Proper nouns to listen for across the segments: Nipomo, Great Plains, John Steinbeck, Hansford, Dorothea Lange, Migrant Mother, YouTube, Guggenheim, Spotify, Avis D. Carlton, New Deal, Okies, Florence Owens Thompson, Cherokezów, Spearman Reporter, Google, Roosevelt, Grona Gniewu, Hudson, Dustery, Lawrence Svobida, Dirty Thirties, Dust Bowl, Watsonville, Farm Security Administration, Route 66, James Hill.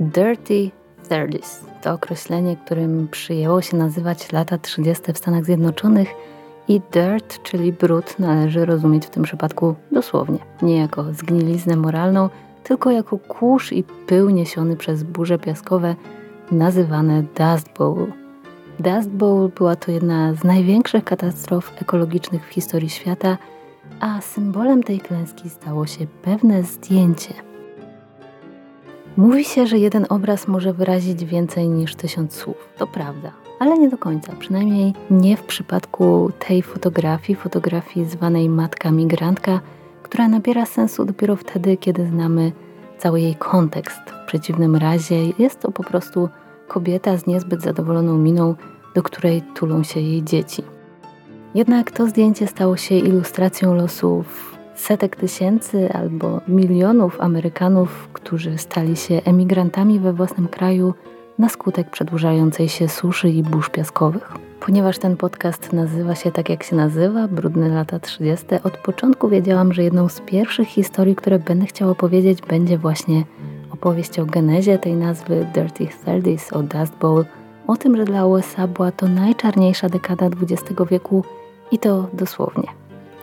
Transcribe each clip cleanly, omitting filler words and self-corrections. Dirty Thirties to określenie, którym przyjęło się nazywać lata 30. w Stanach Zjednoczonych i dirt, czyli brud, należy rozumieć w tym przypadku dosłownie. Nie jako zgniliznę moralną, tylko jako kurz i pył niesiony przez burze piaskowe nazywane Dust Bowl. Dust Bowl była to jedna z największych katastrof ekologicznych w historii świata, a symbolem tej klęski stało się pewne zdjęcie. Mówi się, że jeden obraz może wyrazić więcej niż 1000 słów. To prawda, ale nie do końca, przynajmniej nie w przypadku tej fotografii zwanej Matka Migrantka, która nabiera sensu dopiero wtedy, kiedy znamy cały jej kontekst. W przeciwnym razie jest to po prostu kobieta z niezbyt zadowoloną miną, do której tulą się jej dzieci. Jednak to zdjęcie stało się ilustracją losów setek tysięcy albo milionów Amerykanów, którzy stali się emigrantami we własnym kraju na skutek przedłużającej się suszy i burz piaskowych. Ponieważ ten podcast nazywa się tak, jak się nazywa, Brudne lata 30, od początku wiedziałam, że jedną z pierwszych historii, które będę chciała powiedzieć, będzie właśnie opowieść o genezie tej nazwy Dirty Thirties, o Dust Bowl, o tym, że dla USA była to najczarniejsza dekada XX wieku i to dosłownie.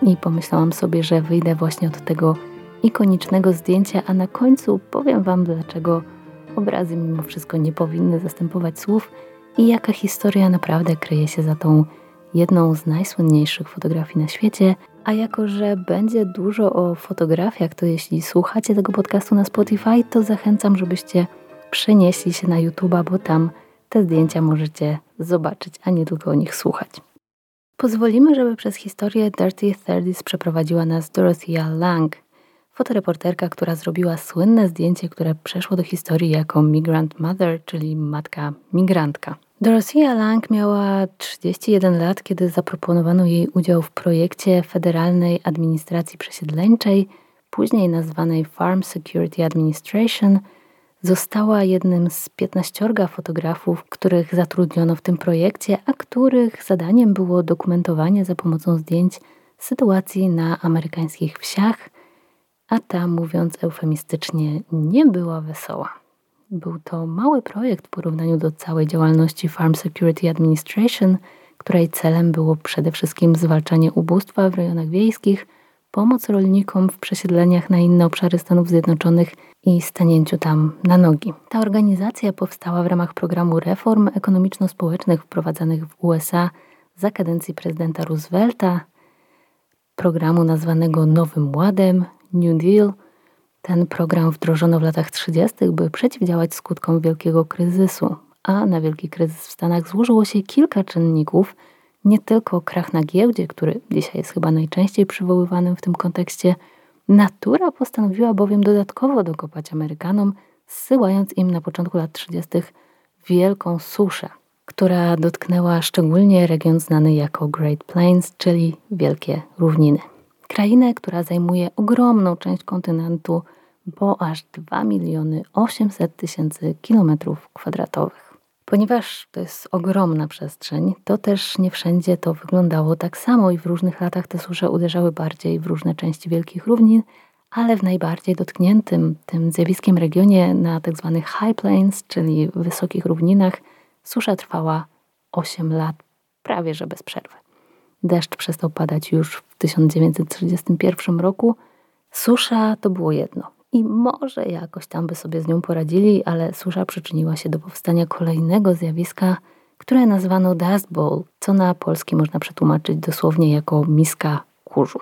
I pomyślałam sobie, że wyjdę właśnie od tego ikonicznego zdjęcia, a na końcu powiem Wam, dlaczego obrazy mimo wszystko nie powinny zastępować słów i jaka historia naprawdę kryje się za tą jedną z najsłynniejszych fotografii na świecie. A jako, że będzie dużo o fotografiach, to jeśli słuchacie tego podcastu na Spotify, to zachęcam, żebyście przenieśli się na YouTube'a, bo tam te zdjęcia możecie zobaczyć, a nie tylko o nich słuchać. Pozwolimy, żeby przez historię Dirty Thirties przeprowadziła nas Dorothea Lange, fotoreporterka, która zrobiła słynne zdjęcie, które przeszło do historii jako Migrant Mother, czyli matka migrantka. Dorothea Lange miała 31 lat, kiedy zaproponowano jej udział w projekcie Federalnej Administracji Przesiedleńczej, później nazwanej Farm Security Administration. Została jednym z 15 fotografów, których zatrudniono w tym projekcie, a których zadaniem było dokumentowanie za pomocą zdjęć sytuacji na amerykańskich wsiach, a ta, mówiąc eufemistycznie, nie była wesoła. Był to mały projekt w porównaniu do całej działalności Farm Security Administration, której celem było przede wszystkim zwalczanie ubóstwa w rejonach wiejskich, pomoc rolnikom w przesiedleniach na inne obszary Stanów Zjednoczonych i stanięciu tam na nogi. Ta organizacja powstała w ramach programu reform ekonomiczno-społecznych wprowadzanych w USA za kadencji prezydenta Roosevelta, programu nazwanego Nowym Ładem, New Deal. Ten program wdrożono w latach 30., by przeciwdziałać skutkom wielkiego kryzysu, a na wielki kryzys w Stanach złożyło się kilka czynników, nie tylko krach na giełdzie, który dzisiaj jest chyba najczęściej przywoływanym w tym kontekście. Natura postanowiła bowiem dodatkowo dokopać Amerykanom, zsyłając im na początku lat 30. wielką suszę, która dotknęła szczególnie region znany jako Great Plains, czyli Wielkie Równiny. Krainę, która zajmuje ogromną część kontynentu, bo aż 2 800 000 km2. Ponieważ to jest ogromna przestrzeń, to też nie wszędzie to wyglądało tak samo i w różnych latach te susze uderzały bardziej w różne części Wielkich Równin, ale w najbardziej dotkniętym tym zjawiskiem regionie na tzw. High Plains, czyli wysokich równinach, susza trwała 8 lat, prawie że bez przerwy. Deszcz przestał padać już w 1931 roku. Susza to było jedno. I może jakoś tam by sobie z nią poradzili, ale susza przyczyniła się do powstania kolejnego zjawiska, które nazwano Dust Bowl, co na polski można przetłumaczyć dosłownie jako miska kurzu.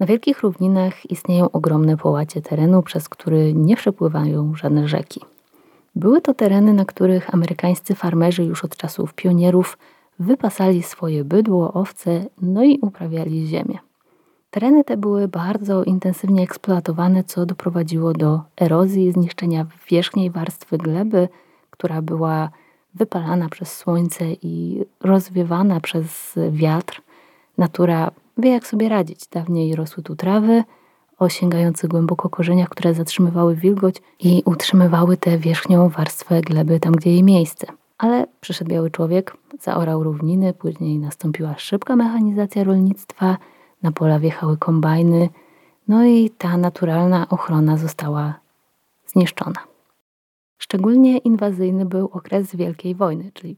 Na Wielkich Równinach istnieją ogromne połacie terenu, przez które nie przepływają żadne rzeki. Były to tereny, na których amerykańscy farmerzy już od czasów pionierów wypasali swoje bydło, owce, no i uprawiali ziemię. Tereny te były bardzo intensywnie eksploatowane, co doprowadziło do erozji i zniszczenia wierzchniej warstwy gleby, która była wypalana przez słońce i rozwiewana przez wiatr. Natura wie, jak sobie radzić. Dawniej rosły tu trawy o sięgających głęboko korzeniach, które zatrzymywały wilgoć i utrzymywały tę wierzchnią warstwę gleby tam, gdzie jej miejsce. Ale przyszedł biały człowiek, zaorał równiny, później nastąpiła szybka mechanizacja rolnictwa, na pola wjechały kombajny, no i ta naturalna ochrona została zniszczona. Szczególnie inwazyjny był okres Wielkiej Wojny, czyli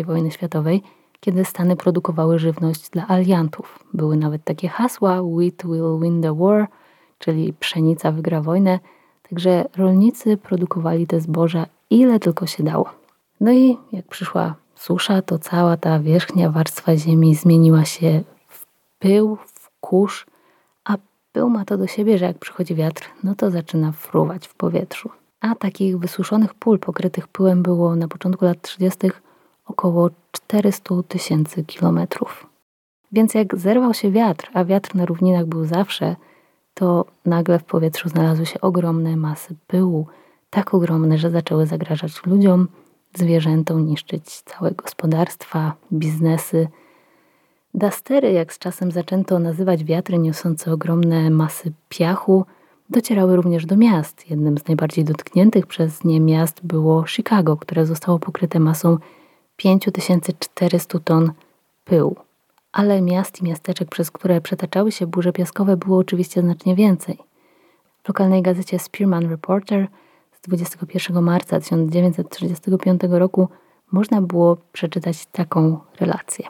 I wojny światowej, kiedy Stany produkowały żywność dla aliantów. Były nawet takie hasła "Wheat will win the war", czyli pszenica wygra wojnę. Także rolnicy produkowali te zboża ile tylko się dało. No i jak przyszła susza, to cała ta wierzchnia warstwa ziemi zmieniła się w pył, w kurz, a pył ma to do siebie, że jak przychodzi wiatr, no to zaczyna fruwać w powietrzu. A takich wysuszonych pól pokrytych pyłem było na początku lat 30. około 400 000 kilometrów. Więc jak zerwał się wiatr, a wiatr na równinach był zawsze, to nagle w powietrzu znalazły się ogromne masy pyłu, tak ogromne, że zaczęły zagrażać ludziom, zwierzętom, niszczyć całe gospodarstwa, biznesy. Dustery, jak z czasem zaczęto nazywać wiatry niosące ogromne masy piachu, docierały również do miast. Jednym z najbardziej dotkniętych przez nie miast było Chicago, które zostało pokryte masą 5400 ton pyłu. Ale miast i miasteczek, przez które przetaczały się burze piaskowe, było oczywiście znacznie więcej. W lokalnej gazecie Spearman Reporter z 21 marca 1935 roku można było przeczytać taką relację.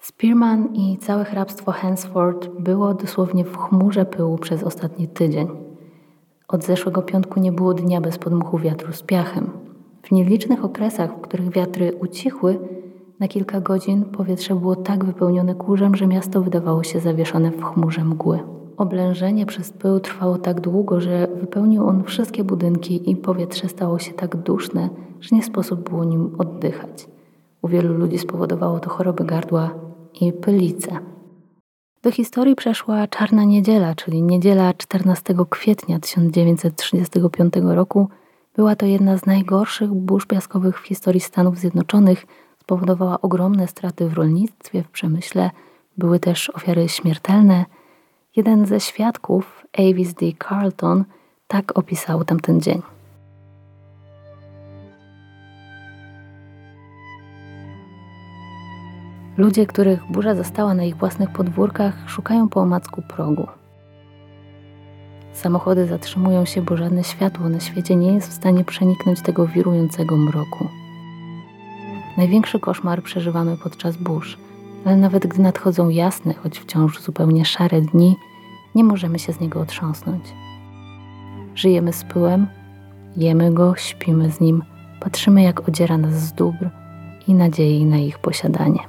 Spearman i całe hrabstwo Hansford było dosłownie w chmurze pyłu przez ostatni tydzień. Od zeszłego piątku nie było dnia bez podmuchu wiatru z piachem. W nielicznych okresach, w których wiatry ucichły, na kilka godzin powietrze było tak wypełnione kurzem, że miasto wydawało się zawieszone w chmurze mgły. Oblężenie przez pył trwało tak długo, że wypełnił on wszystkie budynki i powietrze stało się tak duszne, że nie sposób było nim oddychać. U wielu ludzi spowodowało to choroby gardła i pylice. Do historii przeszła Czarna Niedziela, czyli niedziela 14 kwietnia 1935 roku. Była to jedna z najgorszych burz piaskowych w historii Stanów Zjednoczonych. Spowodowała ogromne straty w rolnictwie, w przemyśle. Były też ofiary śmiertelne. Jeden ze świadków, Avis D. Carlton, tak opisał tamten dzień. Ludzie, których burza zastała na ich własnych podwórkach, szukają po omacku progu. Samochody zatrzymują się, bo żadne światło na świecie nie jest w stanie przeniknąć tego wirującego mroku. Największy koszmar przeżywamy podczas burz, ale nawet gdy nadchodzą jasne, choć wciąż zupełnie szare dni, nie możemy się z niego otrząsnąć. Żyjemy z pyłem, jemy go, śpimy z nim, patrzymy jak odziera nas z dóbr i nadziei na ich posiadanie.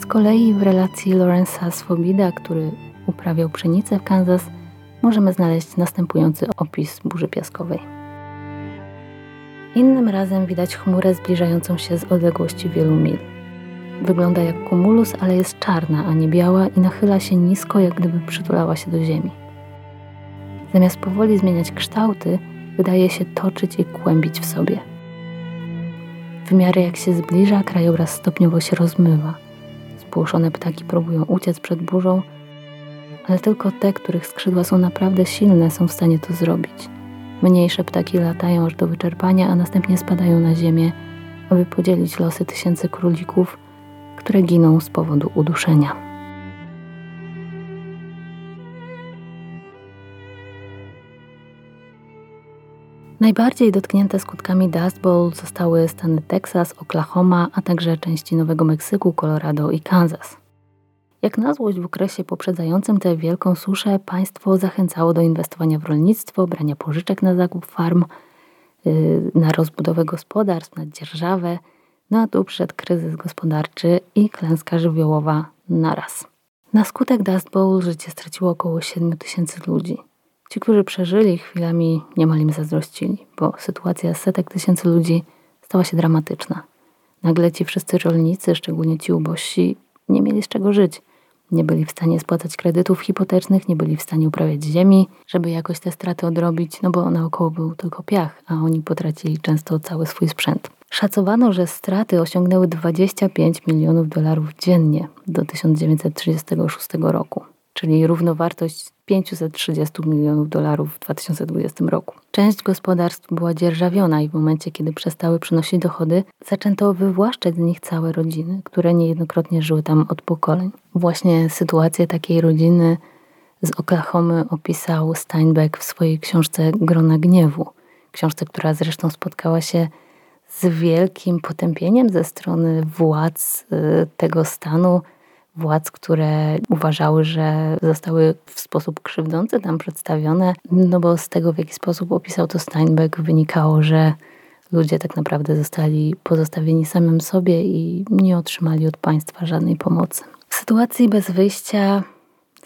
Z kolei w relacji Lawrence'a Svobida, który uprawiał pszenicę w Kansas, możemy znaleźć następujący opis burzy piaskowej. Innym razem widać chmurę zbliżającą się z odległości wielu mil. Wygląda jak kumulus, ale jest czarna, a nie biała i nachyla się nisko, jak gdyby przytulała się do ziemi. Zamiast powoli zmieniać kształty, wydaje się toczyć i kłębić w sobie. W miarę jak się zbliża, krajobraz stopniowo się rozmywa. Spłoszone ptaki próbują uciec przed burzą, ale tylko te, których skrzydła są naprawdę silne, są w stanie to zrobić. Mniejsze ptaki latają aż do wyczerpania, a następnie spadają na ziemię, aby podzielić losy tysięcy królików, które giną z powodu uduszenia. Najbardziej dotknięte skutkami Dust Bowl zostały stany Teksas, Oklahoma, a także części Nowego Meksyku, Colorado i Kansas. Jak na złość w okresie poprzedzającym tę wielką suszę państwo zachęcało do inwestowania w rolnictwo, brania pożyczek na zakup farm, na rozbudowę gospodarstw, na dzierżawę, no a tu przyszedł kryzys gospodarczy i klęska żywiołowa naraz. Na skutek Dust Bowl życie straciło około 7000 ludzi. Ci, którzy przeżyli, chwilami niemal im zazdrościli, bo sytuacja setek tysięcy ludzi stała się dramatyczna. Nagle ci wszyscy rolnicy, szczególnie ci ubożsi, nie mieli z czego żyć. Nie byli w stanie spłacać kredytów hipotecznych, nie byli w stanie uprawiać ziemi, żeby jakoś te straty odrobić, no bo naokoło był tylko piach, a oni potracili często cały swój sprzęt. Szacowano, że straty osiągnęły $25 milionów dziennie do 1936 roku, czyli równowartość $530 milionów w 2020 roku. Część gospodarstw była dzierżawiona i w momencie, kiedy przestały przynosić dochody, zaczęto wywłaszczać z nich całe rodziny, które niejednokrotnie żyły tam od pokoleń. Właśnie sytuację takiej rodziny z Oklahomy opisał Steinbeck w swojej książce Grona Gniewu. Książce, która zresztą spotkała się z wielkim potępieniem ze strony władz tego stanu, władz, które uważały, że zostały w sposób krzywdzący tam przedstawione, no bo z tego, w jaki sposób opisał to Steinbeck, wynikało, że ludzie tak naprawdę zostali pozostawieni samym sobie i nie otrzymali od państwa żadnej pomocy. W sytuacji bez wyjścia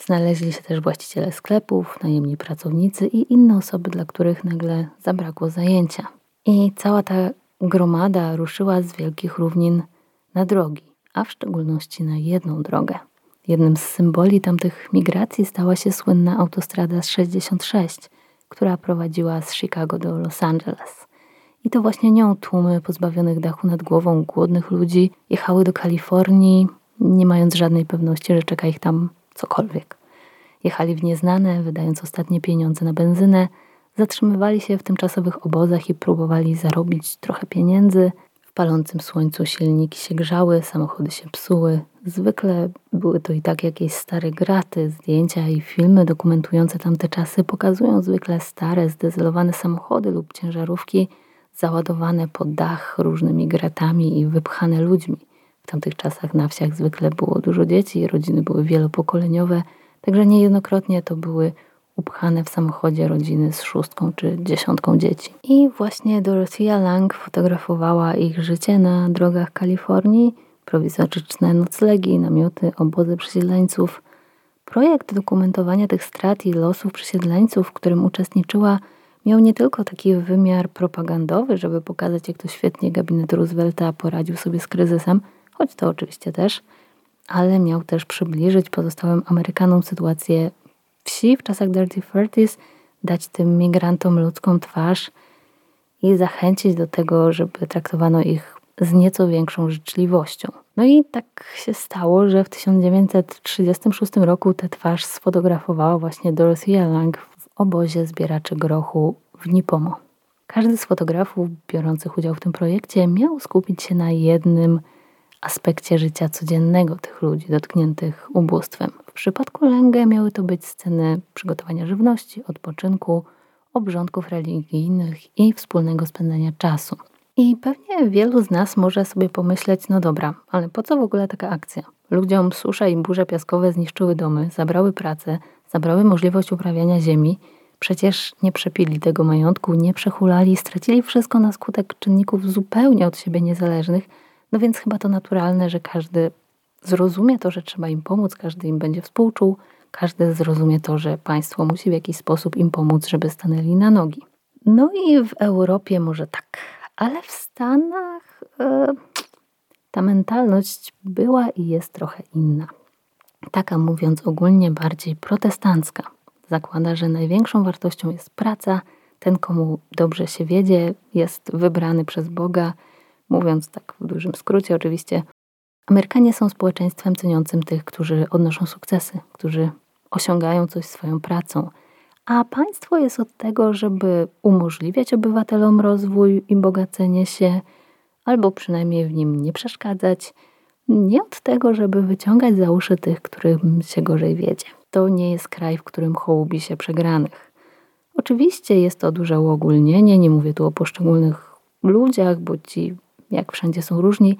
znaleźli się też właściciele sklepów, najemni pracownicy i inne osoby, dla których nagle zabrakło zajęcia. I cała ta gromada ruszyła z wielkich równin na drogi, a w szczególności na jedną drogę. Jednym z symboli tamtych migracji stała się słynna autostrada 66, która prowadziła z Chicago do Los Angeles. I to właśnie nią tłumy pozbawionych dachu nad głową głodnych ludzi jechały do Kalifornii, nie mając żadnej pewności, że czeka ich tam cokolwiek. Jechali w nieznane, wydając ostatnie pieniądze na benzynę, zatrzymywali się w tymczasowych obozach i próbowali zarobić trochę pieniędzy. W palącym słońcu silniki się grzały, samochody się psuły. Zwykle były to i tak jakieś stare graty. Zdjęcia i filmy dokumentujące tamte czasy pokazują zwykle stare, zdezelowane samochody lub ciężarówki załadowane po dach różnymi gratami i wypchane ludźmi. W tamtych czasach na wsiach zwykle było dużo dzieci, rodziny były wielopokoleniowe, także niejednokrotnie to były upchane w samochodzie rodziny z 6 czy 10 dzieci. I właśnie Dorothea Lange fotografowała ich życie na drogach Kalifornii, prowizoryczne noclegi, namioty, obozy przesiedleńców. Projekt dokumentowania tych strat i losów przesiedleńców, w którym uczestniczyła, miał nie tylko taki wymiar propagandowy, żeby pokazać, jak to świetnie gabinet Roosevelta poradził sobie z kryzysem, choć to oczywiście też, ale miał też przybliżyć pozostałym Amerykanom sytuację wsi w czasach Dirty Thirties, dać tym migrantom ludzką twarz i zachęcić do tego, żeby traktowano ich z nieco większą życzliwością. No i tak się stało, że w 1936 roku tę twarz sfotografowała właśnie Dorothea Lange w obozie zbieraczy grochu w Nipomo. Każdy z fotografów biorących udział w tym projekcie miał skupić się na jednym aspekcie życia codziennego tych ludzi dotkniętych ubóstwem. W przypadku Lange miały to być sceny przygotowania żywności, odpoczynku, obrządków religijnych i wspólnego spędzania czasu. I pewnie wielu z nas może sobie pomyśleć, no dobra, ale po co w ogóle taka akcja? Ludziom susza i burze piaskowe zniszczyły domy, zabrały pracę, zabrały możliwość uprawiania ziemi. Przecież nie przepili tego majątku, nie przehulali, stracili wszystko na skutek czynników zupełnie od siebie niezależnych, no więc chyba to naturalne, że każdy zrozumie to, że trzeba im pomóc, każdy im będzie współczuł, każdy zrozumie to, że państwo musi w jakiś sposób im pomóc, żeby stanęli na nogi. No i w Europie może tak, ale w Stanach ta mentalność była i jest trochę inna. Taka, mówiąc ogólnie, bardziej protestancka. Zakłada, że największą wartością jest praca, ten, komu dobrze się wiedzie, jest wybrany przez Boga. Mówiąc tak w dużym skrócie oczywiście, Amerykanie są społeczeństwem ceniącym tych, którzy odnoszą sukcesy, którzy osiągają coś swoją pracą, a państwo jest od tego, żeby umożliwiać obywatelom rozwój i bogacenie się, albo przynajmniej w nim nie przeszkadzać, nie od tego, żeby wyciągać za uszy tych, którym się gorzej wiedzie. To nie jest kraj, w którym hołubi się przegranych. Oczywiście jest to duże uogólnienie, nie mówię tu o poszczególnych ludziach, bo ci jak wszędzie są różni,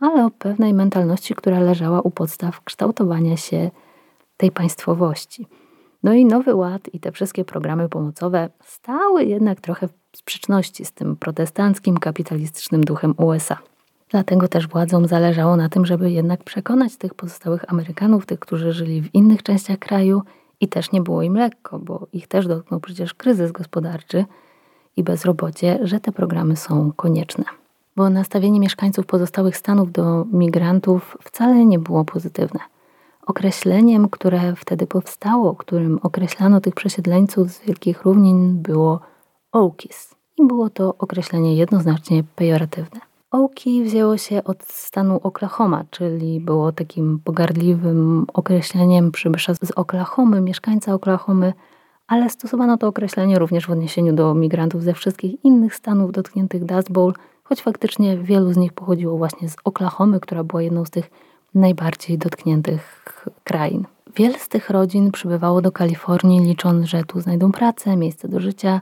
ale o pewnej mentalności, która leżała u podstaw kształtowania się tej państwowości. No i Nowy Ład i te wszystkie programy pomocowe stały jednak trochę w sprzeczności z tym protestanckim, kapitalistycznym duchem USA. Dlatego też władzom zależało na tym, żeby jednak przekonać tych pozostałych Amerykanów, tych, którzy żyli w innych częściach kraju i też nie było im lekko, bo ich też dotknął przecież kryzys gospodarczy i bezrobocie, że te programy są konieczne. Bo nastawienie mieszkańców pozostałych stanów do migrantów wcale nie było pozytywne. Określeniem, które wtedy powstało, którym określano tych przesiedleńców z wielkich równin, było Okies. I było to określenie jednoznacznie pejoratywne. Okie wzięło się od stanu Oklahoma, czyli było takim pogardliwym określeniem przybysza z Oklahomy, mieszkańca Oklahomy, ale stosowano to określenie również w odniesieniu do migrantów ze wszystkich innych stanów dotkniętych Dust Bowl, choć faktycznie wielu z nich pochodziło właśnie z Oklahomy, która była jedną z tych najbardziej dotkniętych krain. Wiele z tych rodzin przybywało do Kalifornii, licząc, że tu znajdą pracę, miejsce do życia,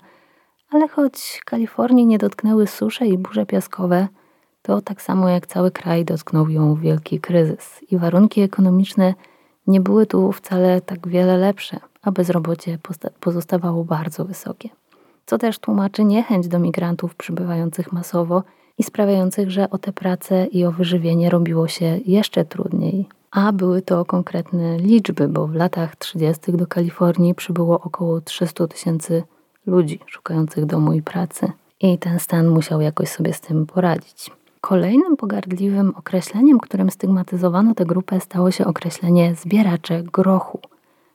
ale choć Kalifornii nie dotknęły susze i burze piaskowe, to tak samo jak cały kraj dotknął ją wielki kryzys i warunki ekonomiczne nie były tu wcale tak wiele lepsze, a bezrobocie pozostawało bardzo wysokie. Co też tłumaczy niechęć do migrantów przybywających masowo i sprawiających, że o tę pracę i o wyżywienie robiło się jeszcze trudniej. A były to konkretne liczby, bo w latach 30. do Kalifornii przybyło około 300 000 ludzi szukających domu i pracy. I ten stan musiał jakoś sobie z tym poradzić. Kolejnym pogardliwym określeniem, którym stygmatyzowano tę grupę, stało się określenie zbieracze grochu.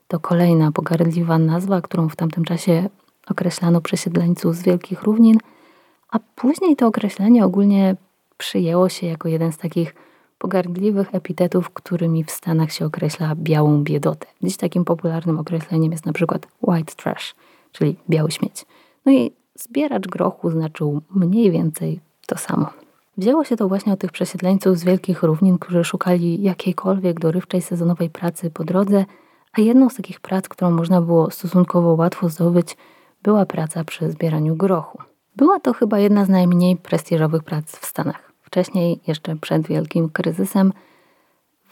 To kolejna pogardliwa nazwa, którą w tamtym czasie określano przesiedleńców z Wielkich Równin, a później to określenie ogólnie przyjęło się jako jeden z takich pogardliwych epitetów, którymi w Stanach się określa białą biedotę. Dziś takim popularnym określeniem jest na przykład white trash, czyli biały śmieć. No i zbieracz grochu znaczył mniej więcej to samo. Wzięło się to właśnie od tych przesiedleńców z Wielkich Równin, którzy szukali jakiejkolwiek dorywczej sezonowej pracy po drodze, a jedną z takich prac, którą można było stosunkowo łatwo zdobyć, była praca przy zbieraniu grochu. Była to chyba jedna z najmniej prestiżowych prac w Stanach. Wcześniej, jeszcze przed wielkim kryzysem,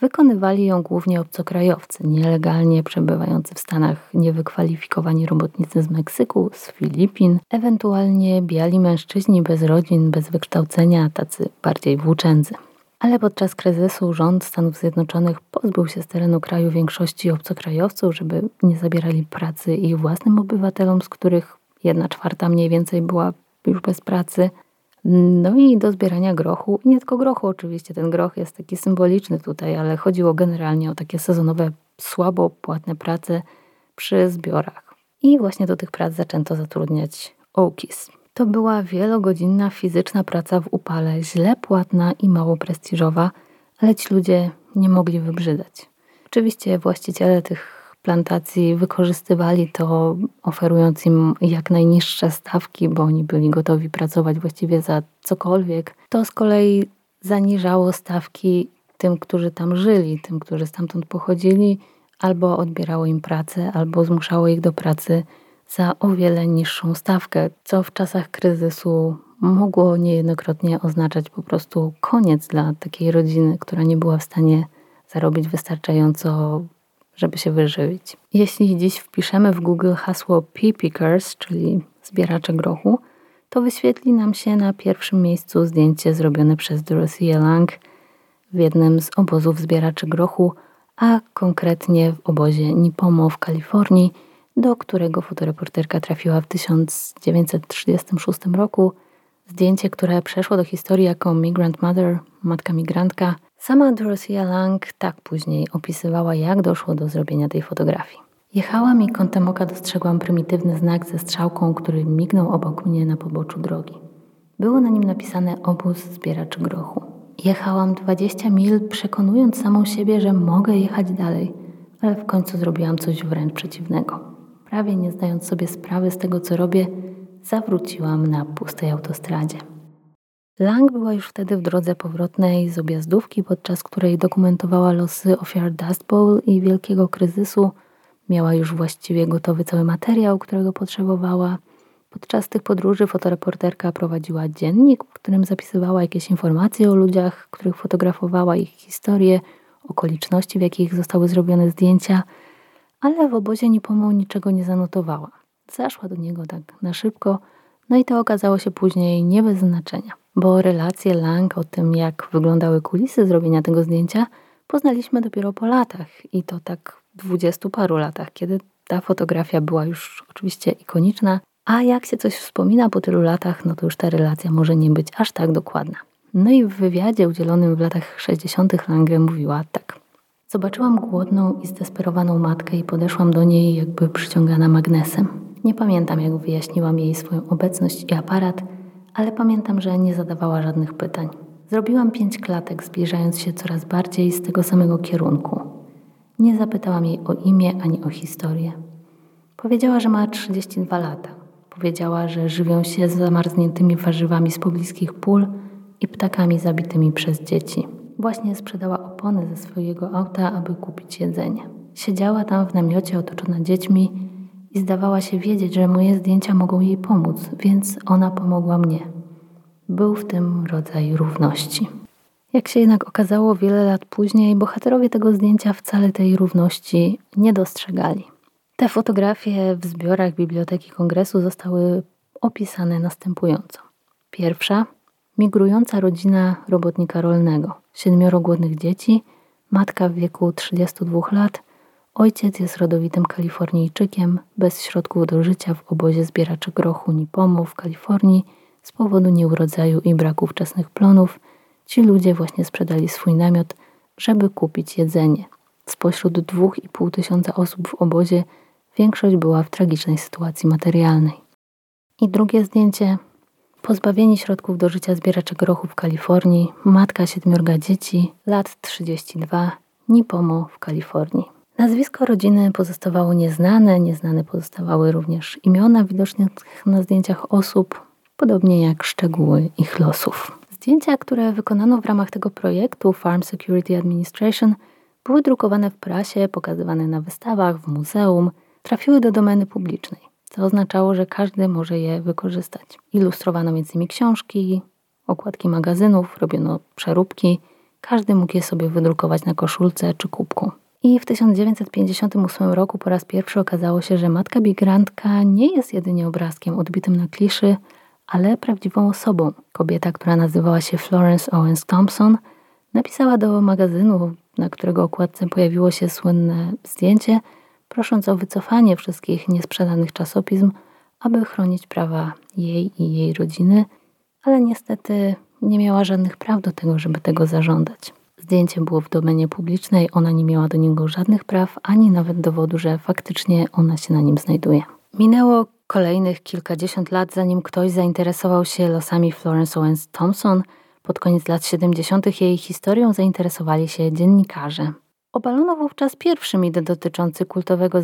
wykonywali ją głównie obcokrajowcy, nielegalnie przebywający w Stanach, niewykwalifikowani robotnicy z Meksyku, z Filipin, ewentualnie biali mężczyźni bez rodzin, bez wykształcenia, tacy bardziej włóczędzy. Ale podczas kryzysu rząd Stanów Zjednoczonych pozbył się z terenu kraju większości obcokrajowców, żeby nie zabierali pracy ich własnym obywatelom, z których 1/4 mniej więcej była już bez pracy. No i do zbierania grochu, nie tylko grochu oczywiście, ten groch jest taki symboliczny tutaj, ale chodziło generalnie o takie sezonowe, słabo płatne prace przy zbiorach. I właśnie do tych prac zaczęto zatrudniać Okies. To była wielogodzinna fizyczna praca w upale, źle płatna i mało prestiżowa, ale ci ludzie nie mogli wybrzydać. Oczywiście właściciele tych plantacji wykorzystywali to, oferując im jak najniższe stawki, bo oni byli gotowi pracować właściwie za cokolwiek. To z kolei zaniżało stawki tym, którzy tam żyli, tym, którzy stamtąd pochodzili, albo odbierało im pracę, albo zmuszało ich do pracy za o wiele niższą stawkę, co w czasach kryzysu mogło niejednokrotnie oznaczać po prostu koniec dla takiej rodziny, która nie była w stanie zarobić wystarczająco, żeby się wyżywić. Jeśli dziś wpiszemy w Google hasło pea pickers, czyli zbieracze grochu, to wyświetli nam się na pierwszym miejscu zdjęcie zrobione przez Dorothea Lange w jednym z obozów zbieraczy grochu, a konkretnie w obozie Nipomo w Kalifornii, do którego fotoreporterka trafiła w 1936 roku. Zdjęcie, które przeszło do historii jako Migrant Mother, matka migrantka. Sama Dorothea Lange tak później opisywała, jak doszło do zrobienia tej fotografii. Jechałam i kątem oka dostrzegłam prymitywny znak ze strzałką, który mignął obok mnie na poboczu drogi. Było na nim napisane obóz zbieraczy grochu. Jechałam 20 mil, przekonując samą siebie, że mogę jechać dalej, ale w końcu zrobiłam coś wręcz przeciwnego. Prawie nie zdając sobie sprawy z tego, co robię, zawróciłam na pustej autostradzie. Lange była już wtedy w drodze powrotnej z objazdówki, podczas której dokumentowała losy ofiar Dust Bowl i wielkiego kryzysu. Miała już właściwie gotowy cały materiał, którego potrzebowała. Podczas tych podróży fotoreporterka prowadziła dziennik, w którym zapisywała jakieś informacje o ludziach, których fotografowała, ich historię, okoliczności, w jakich zostały zrobione zdjęcia, ale w obozie Nipomo niczego nie zanotowała. Zaszła do niego tak na szybko, no i to okazało się później nie bez znaczenia, bo relacje Lange o tym, jak wyglądały kulisy zrobienia tego zdjęcia, poznaliśmy dopiero po latach i to tak 20 paru latach, kiedy ta fotografia była już oczywiście ikoniczna, a jak się coś wspomina po tylu latach, no to już ta relacja może nie być aż tak dokładna. No i w wywiadzie udzielonym w latach 60. Lange mówiła tak. Zobaczyłam głodną i zdesperowaną matkę i podeszłam do niej jakby przyciągana magnesem. Nie pamiętam, jak wyjaśniłam jej swoją obecność i aparat, ale pamiętam, że nie zadawała żadnych pytań. Zrobiłam 5 klatek, zbliżając się coraz bardziej z tego samego kierunku. Nie zapytałam jej o imię ani o historię. Powiedziała, że ma 32 lata. Powiedziała, że żywią się zamarzniętymi warzywami z pobliskich pól i ptakami zabitymi przez dzieci. Właśnie sprzedała opony ze swojego auta, aby kupić jedzenie. Siedziała tam w namiocie otoczona dziećmi i zdawała się wiedzieć, że moje zdjęcia mogą jej pomóc, więc ona pomogła mnie. Był w tym rodzaj równości. Jak się jednak okazało wiele lat później, bohaterowie tego zdjęcia wcale tej równości nie dostrzegali. Te fotografie w zbiorach Biblioteki Kongresu zostały opisane następująco. Pierwsza, migrująca rodzina robotnika rolnego, 7 głodnych dzieci, matka w wieku 32 lat, ojciec jest rodowitym Kalifornijczykiem, bez środków do życia w obozie zbieraczy grochu Nipomo w Kalifornii z powodu nieurodzaju i braku wczesnych plonów. Ci ludzie właśnie sprzedali swój namiot, żeby kupić jedzenie. Spośród 2500 osób w obozie większość była w tragicznej sytuacji materialnej. I drugie zdjęcie. Pozbawieni środków do życia zbieracze grochu w Kalifornii, matka 7 dzieci, lat 32, Nipomo w Kalifornii. Nazwisko rodziny pozostawało nieznane, nieznane pozostawały również imiona widocznych na zdjęciach osób, podobnie jak szczegóły ich losów. Zdjęcia, które wykonano w ramach tego projektu Farm Security Administration, były drukowane w prasie, pokazywane na wystawach, w muzeum, trafiły do domeny publicznej, co oznaczało, że każdy może je wykorzystać. Ilustrowano m.in. książki, okładki magazynów, robiono przeróbki, każdy mógł je sobie wydrukować na koszulce czy kubku. I w 1958 roku po raz pierwszy okazało się, że matka migrantka nie jest jedynie obrazkiem odbitym na kliszy, ale prawdziwą osobą. Kobieta, która nazywała się Florence Owens Thompson, napisała do magazynu, na którego okładce pojawiło się słynne zdjęcie, prosząc o wycofanie wszystkich niesprzedanych czasopism, aby chronić prawa jej i jej rodziny, ale niestety nie miała żadnych praw do tego, żeby tego zażądać. Zdjęcie było w domenie publicznej, ona nie miała do niego żadnych praw, ani nawet dowodu, że faktycznie ona się na nim znajduje. Minęło kolejnych kilkadziesiąt lat, zanim ktoś zainteresował się losami Florence Owens Thompson. Pod koniec lat 70. jej historią zainteresowali się dziennikarze. Obalono wówczas pierwszy mit dotyczący kultowego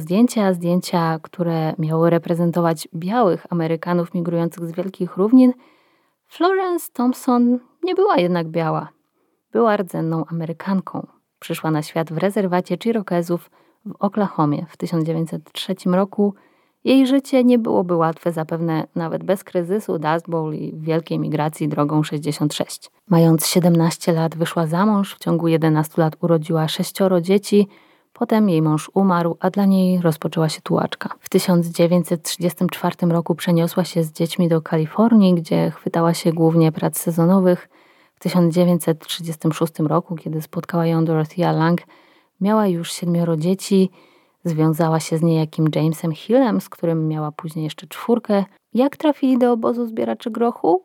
zdjęcia, które miało reprezentować białych Amerykanów migrujących z Wielkich Równin. Florence Thompson nie była jednak biała. Była rdzenną Amerykanką. Przyszła na świat w rezerwacie Cherokezów w Oklahomie w 1903 roku. Jej życie nie byłoby łatwe, zapewne nawet bez kryzysu Dust Bowl i wielkiej migracji drogą 66. Mając 17 lat wyszła za mąż, w ciągu 11 lat urodziła 6 dzieci, potem jej mąż umarł, a dla niej rozpoczęła się tułaczka. W 1934 roku przeniosła się z dziećmi do Kalifornii, gdzie chwytała się głównie prac sezonowych. W 1936 roku, kiedy spotkała ją Dorothea Lange, miała już 7 dzieci. Związała się z niejakim Jamesem Hillem, z którym miała później jeszcze 4. Jak trafili do obozu zbieraczy grochu?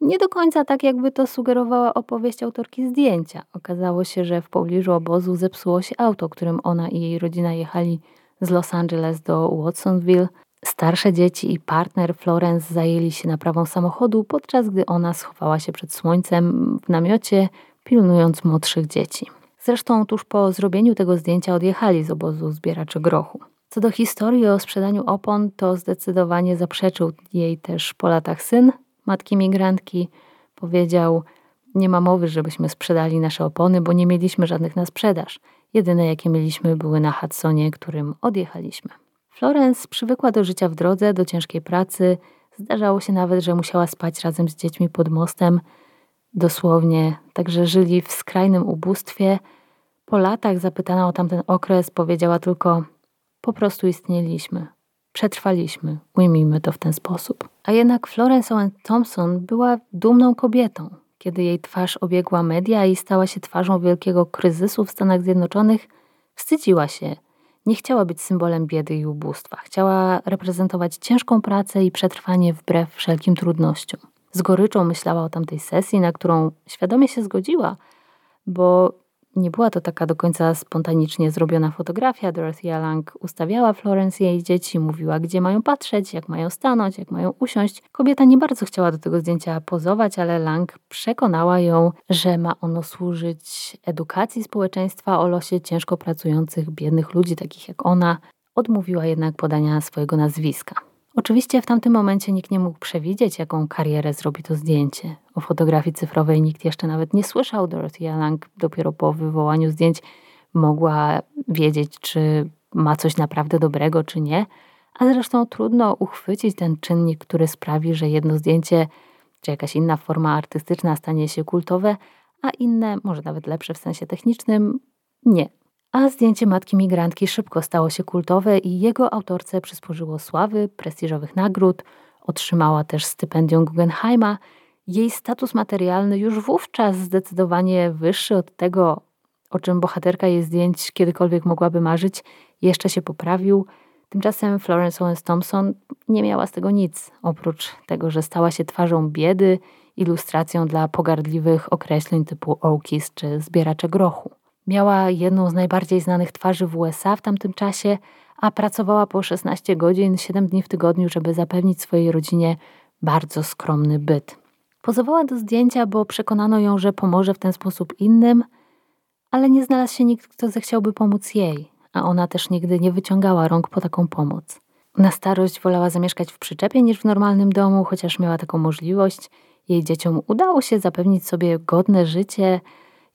Nie do końca tak, jakby to sugerowała opowieść autorki zdjęcia. Okazało się, że w pobliżu obozu zepsuło się auto, którym ona i jej rodzina jechali z Los Angeles do Watsonville. Starsze dzieci i partner Florence zajęli się naprawą samochodu, podczas gdy ona schowała się przed słońcem w namiocie, pilnując młodszych dzieci. Zresztą tuż po zrobieniu tego zdjęcia odjechali z obozu zbieraczy grochu. Co do historii o sprzedaniu opon, to zdecydowanie zaprzeczył jej też po latach syn matki migrantki. Powiedział, nie ma mowy, żebyśmy sprzedali nasze opony, bo nie mieliśmy żadnych na sprzedaż. Jedyne jakie mieliśmy były na Hudsonie, którym odjechaliśmy. Florence przywykła do życia w drodze, do ciężkiej pracy. Zdarzało się nawet, że musiała spać razem z dziećmi pod mostem. Dosłownie, także żyli w skrajnym ubóstwie. Po latach zapytana o tamten okres powiedziała tylko po prostu istnieliśmy, przetrwaliśmy, ujmijmy to w ten sposób. A jednak Florence Owens Thompson była dumną kobietą. Kiedy jej twarz obiegła media i stała się twarzą wielkiego kryzysu w Stanach Zjednoczonych, wstydziła się. Nie chciała być symbolem biedy i ubóstwa. Chciała reprezentować ciężką pracę i przetrwanie wbrew wszelkim trudnościom. Z goryczą myślała o tamtej sesji, na którą świadomie się zgodziła, bo nie była to taka do końca spontanicznie zrobiona fotografia. Dorothea Lange ustawiała Florence i jej dzieci, mówiła, gdzie mają patrzeć, jak mają stanąć, jak mają usiąść. Kobieta nie bardzo chciała do tego zdjęcia pozować, ale Lange przekonała ją, że ma ono służyć edukacji społeczeństwa o losie ciężko pracujących, biednych ludzi, takich jak ona. Odmówiła jednak podania swojego nazwiska. Oczywiście w tamtym momencie nikt nie mógł przewidzieć, jaką karierę zrobi to zdjęcie. O fotografii cyfrowej nikt jeszcze nawet nie słyszał. Dorothea Lange dopiero po wywołaniu zdjęć mogła wiedzieć, czy ma coś naprawdę dobrego, czy nie. A zresztą trudno uchwycić ten czynnik, który sprawi, że jedno zdjęcie czy jakaś inna forma artystyczna stanie się kultowe, a inne, może nawet lepsze w sensie technicznym, nie. A zdjęcie matki migrantki szybko stało się kultowe i jego autorce przysporzyło sławy, prestiżowych nagród, otrzymała też stypendium Guggenheima. Jej status materialny już wówczas zdecydowanie wyższy od tego, o czym bohaterka jej zdjęć kiedykolwiek mogłaby marzyć, jeszcze się poprawił. Tymczasem Florence Owens Thompson nie miała z tego nic, oprócz tego, że stała się twarzą biedy, ilustracją dla pogardliwych określeń typu Okies czy zbieracze grochu. Miała jedną z najbardziej znanych twarzy w USA w tamtym czasie, a pracowała po 16 godzin, 7 dni w tygodniu, żeby zapewnić swojej rodzinie bardzo skromny byt. Pozowała do zdjęcia, bo przekonano ją, że pomoże w ten sposób innym, ale nie znalazł się nikt, kto zechciałby pomóc jej, a ona też nigdy nie wyciągała rąk po taką pomoc. Na starość wolała zamieszkać w przyczepie niż w normalnym domu, chociaż miała taką możliwość. Jej dzieciom udało się zapewnić sobie godne życie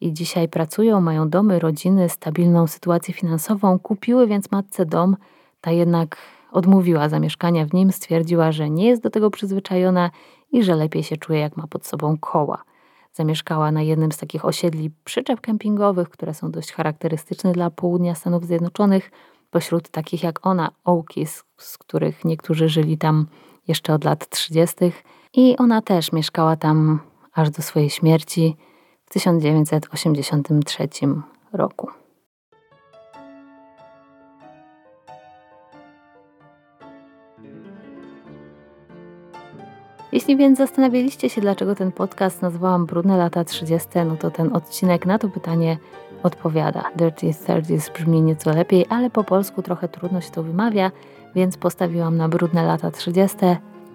i dzisiaj pracują, mają domy, rodziny, stabilną sytuację finansową. Kupiły więc matce dom, ta jednak odmówiła zamieszkania w nim, stwierdziła, że nie jest do tego przyzwyczajona i że lepiej się czuje, jak ma pod sobą koła. Zamieszkała na jednym z takich osiedli przyczep kempingowych, które są dość charakterystyczne dla południa Stanów Zjednoczonych, pośród takich jak ona, Okies, z których niektórzy żyli tam jeszcze od lat 30. I ona też mieszkała tam aż do swojej śmierci w 1983 roku. Jeśli więc zastanawialiście się, dlaczego ten podcast nazwałam Brudne lata 30, no to ten odcinek na to pytanie odpowiada. Dirty Thirties brzmi nieco lepiej, ale po polsku trochę trudno się to wymawia, więc postawiłam na Brudne lata 30.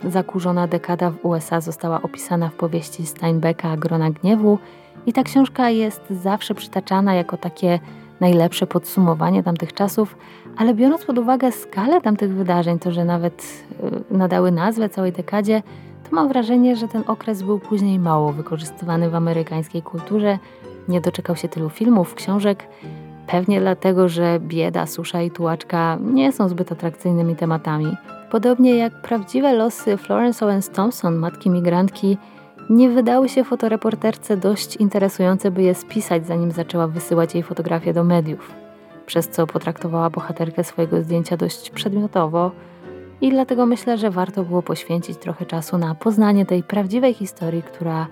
Zakurzona dekada w USA została opisana w powieści Steinbecka Grona Gniewu i ta książka jest zawsze przytaczana jako takie najlepsze podsumowanie tamtych czasów, ale biorąc pod uwagę skalę tamtych wydarzeń, to że nawet nadały nazwę całej dekadzie, to mam wrażenie, że ten okres był później mało wykorzystywany w amerykańskiej kulturze, nie doczekał się tylu filmów, książek, pewnie dlatego, że bieda, susza i tułaczka nie są zbyt atrakcyjnymi tematami. Podobnie jak prawdziwe losy Florence Owens Thompson, matki migrantki, nie wydały się fotoreporterce dość interesujące, by je spisać, zanim zaczęła wysyłać jej fotografie do mediów, przez co potraktowała bohaterkę swojego zdjęcia dość przedmiotowo i dlatego myślę, że warto było poświęcić trochę czasu na poznanie tej prawdziwej historii, która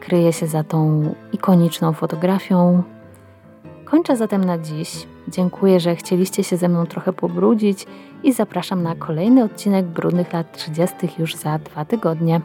kryje się za tą ikoniczną fotografią. Kończę zatem na dziś. Dziękuję, że chcieliście się ze mną trochę pobrudzić i zapraszam na kolejny odcinek Brudnych lat 30 już za 2 tygodnie.